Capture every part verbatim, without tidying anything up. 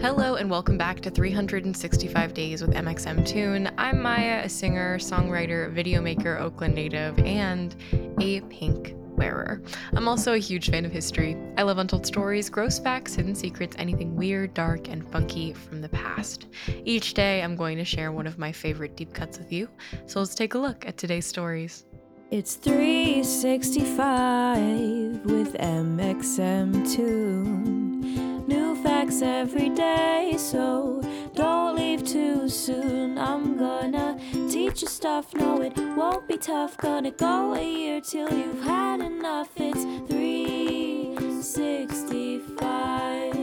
Hello and welcome back to three sixty-five Days with mxmtoon. I'm Maya, a singer, songwriter, video maker, Oakland native, and a pink wearer. I'm also a huge fan of history. I love untold stories, gross facts, hidden secrets, anything weird, dark, and funky from the past. Each day I'm going to share one of my favorite deep cuts with you, so let's take a look at today's stories. It's three sixty-five with mxmtoon. New facts every day, so don't leave too soon. I'm gonna teach you stuff, no it won't be tough. Gonna go a year till you've had enough. It's three sixty-five.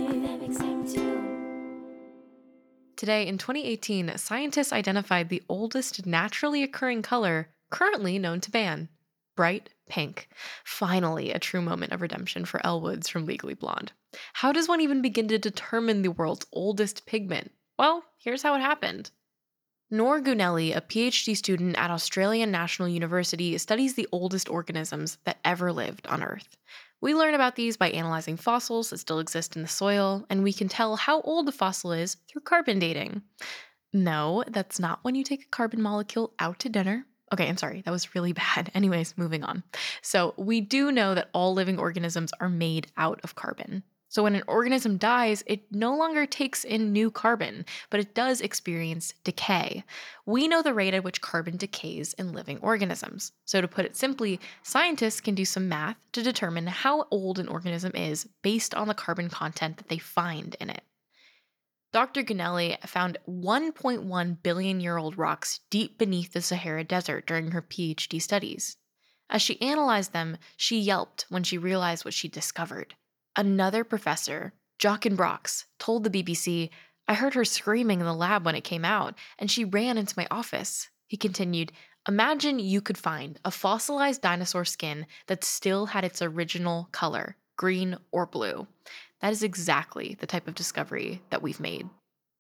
Today in twenty eighteen, scientists identified the oldest naturally occurring color currently known to man, bright pink. Finally, a true moment of redemption for Elwoods from Legally Blonde. How does one even begin to determine the world's oldest pigment? Well, here's how it happened. Nur Gueneli, a P H D student at Australian National University, studies the oldest organisms that ever lived on Earth. We learn about these by analyzing fossils that still exist in the soil, and we can tell how old a fossil is through carbon dating. No, that's not when you take a carbon molecule out to dinner. Okay, I'm sorry, that was really bad. Anyways, moving on. So we do know that all living organisms are made out of carbon. So when an organism dies, it no longer takes in new carbon, but it does experience decay. We know the rate at which carbon decays in living organisms. So to put it simply, scientists can do some math to determine how old an organism is based on the carbon content that they find in it. Doctor Gueneli found one point one billion year old rocks deep beneath the Sahara Desert during her P H D studies. As she analyzed them, she yelped when she realized what she discovered. Another professor, Jockin Brox, told the B B C, "I heard her screaming in the lab when it came out, and she ran into my office." He continued, "Imagine you could find a fossilized dinosaur skin that still had its original color, green or blue." That is exactly the type of discovery that we've made.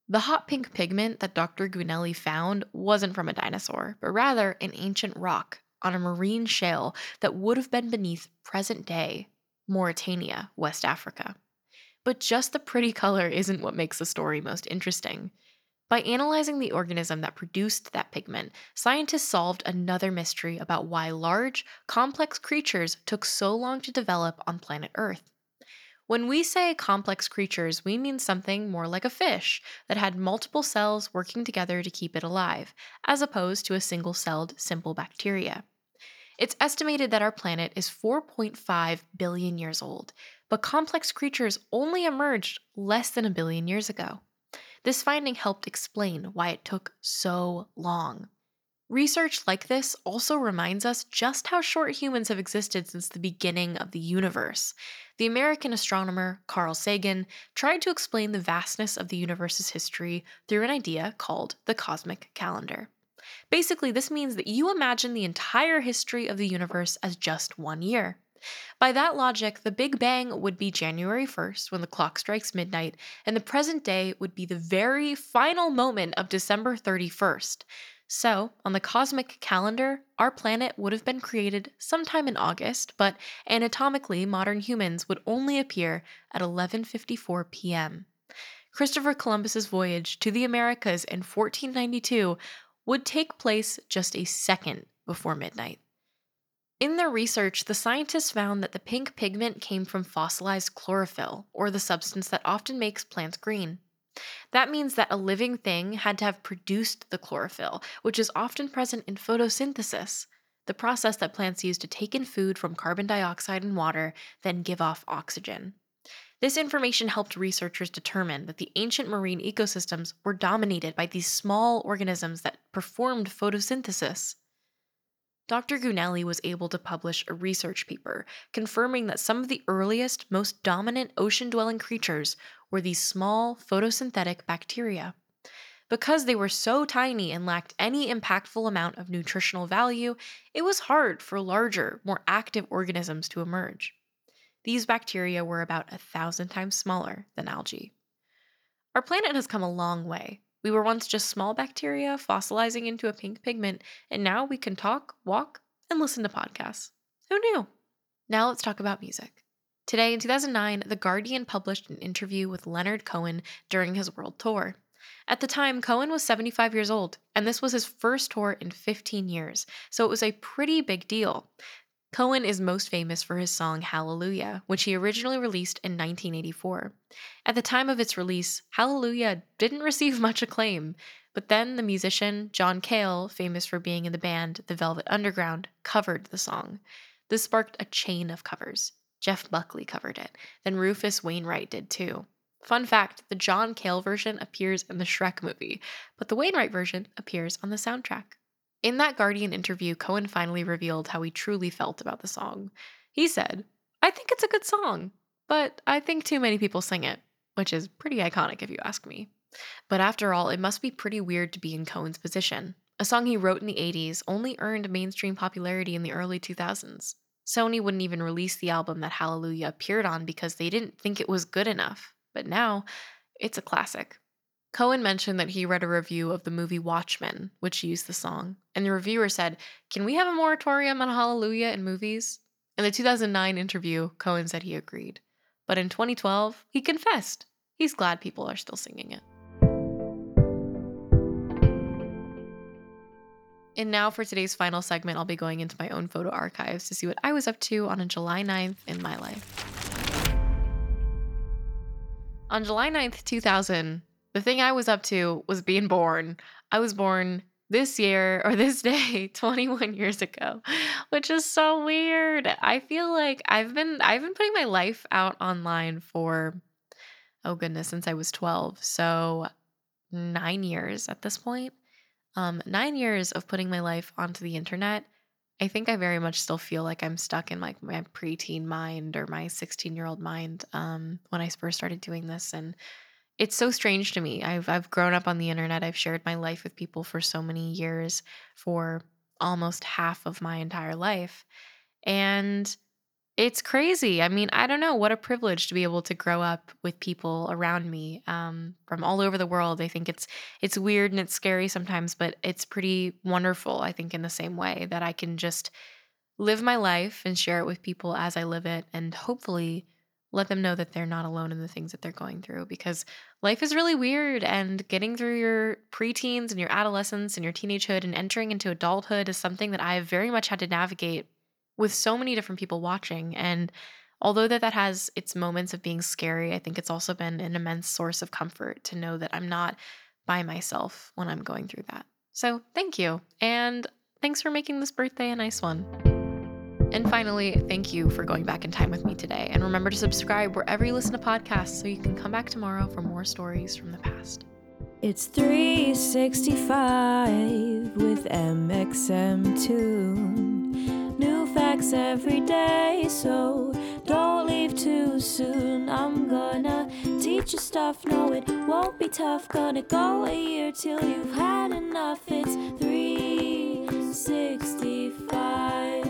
The hot pink pigment that Doctor Gueneli found wasn't from a dinosaur, but rather an ancient rock on a marine shale that would have been beneath present-day Mauritania, West Africa. But just the pretty color isn't what makes the story most interesting. By analyzing the organism that produced that pigment, scientists solved another mystery about why large, complex creatures took so long to develop on planet Earth. When we say complex creatures, we mean something more like a fish that had multiple cells working together to keep it alive, as opposed to a single-celled, simple bacteria. It's estimated that our planet is four point five billion years old, but complex creatures only emerged less than a billion years ago. This finding helped explain why it took so long. Research like this also reminds us just how short humans have existed since the beginning of the universe. The American astronomer Carl Sagan tried to explain the vastness of the universe's history through an idea called the cosmic calendar. Basically, this means that you imagine the entire history of the universe as just one year. By that logic, the Big Bang would be January first when the clock strikes midnight, and the present day would be the very final moment of December thirty-first. So, on the cosmic calendar, our planet would have been created sometime in August, but anatomically, modern humans would only appear at eleven fifty-four p.m. Christopher Columbus's voyage to the Americas in fourteen ninety-two would take place just a second before midnight. In their research, the scientists found that the pink pigment came from fossilized chlorophyll, or the substance that often makes plants green. That means that a living thing had to have produced the chlorophyll, which is often present in photosynthesis, the process that plants use to take in food from carbon dioxide and water, then give off oxygen. This information helped researchers determine that the ancient marine ecosystems were dominated by these small organisms that performed photosynthesis. Doctor Gueneli was able to publish a research paper confirming that some of the earliest, most dominant ocean-dwelling creatures were these small, photosynthetic bacteria. Because they were so tiny and lacked any impactful amount of nutritional value, it was hard for larger, more active organisms to emerge. These bacteria were about a thousand times smaller than algae. Our planet has come a long way. We were once just small bacteria fossilizing into a pink pigment, and now we can talk, walk, and listen to podcasts. Who knew? Now let's talk about music. Today, in two thousand nine, The Guardian published an interview with Leonard Cohen during his world tour. At the time, Cohen was seventy-five years old, and this was his first tour in fifteen years, so it was a pretty big deal. Cohen is most famous for his song Hallelujah, which he originally released in nineteen eighty-four. At the time of its release, Hallelujah didn't receive much acclaim, but then the musician John Cale, famous for being in the band The Velvet Underground, covered the song. This sparked a chain of covers. Jeff Buckley covered it, then Rufus Wainwright did too. Fun fact, the John Cale version appears in the Shrek movie, but the Wainwright version appears on the soundtrack. In that Guardian interview, Cohen finally revealed how he truly felt about the song. He said, "I think it's a good song, but I think too many people sing it, which is pretty iconic if you ask me. But after all, it must be pretty weird to be in Cohen's position. A song he wrote in the eighties only earned mainstream popularity in the early two thousands. Sony wouldn't even release the album that Hallelujah appeared on because they didn't think it was good enough. But now, it's a classic." Cohen mentioned that he read a review of the movie Watchmen, which used the song, and the reviewer said, "Can we have a moratorium on Hallelujah in movies?" In the two thousand nine interview, Cohen said he agreed. But in twenty twelve, he confessed. He's glad people are still singing it. And now for today's final segment, I'll be going into my own photo archives to see what I was up to on a July ninth in my life. On July ninth, two thousand, the thing I was up to was being born. I was born this year, or this day, twenty-one years ago, which is so weird. I feel like I've been I've been putting my life out online for, oh goodness, since I was twelve. So nine years at this point. Um, nine years of putting my life onto the internet. I think I very much still feel like I'm stuck in like my preteen mind or my sixteen-year-old mind um, when I first started doing this, and it's so strange to me. I've I've grown up on the internet. I've shared my life with people for so many years, for almost half of my entire life, and it's crazy. I mean, I don't know, what a privilege to be able to grow up with people around me um, from all over the world. I think it's it's weird and it's scary sometimes, but it's pretty wonderful, I think, in the same way that I can just live my life and share it with people as I live it, and hopefully let them know that they're not alone in the things that they're going through, because life is really weird, and getting through your preteens and your adolescence and your teenagehood and entering into adulthood is something that I have very much had to navigate with so many different people watching. And although that that has its moments of being scary, I think it's also been an immense source of comfort to know that I'm not by myself when I'm going through that. So thank you. And thanks for making this birthday a nice one. And finally, thank you for going back in time with me today. And remember to subscribe wherever you listen to podcasts so you can come back tomorrow for more stories from the past. It's three sixty-five with M X M Toon. New facts every day, so don't leave too soon. I'm gonna teach you stuff, no it won't be tough. Gonna go a year till you've had enough. It's three sixty-five.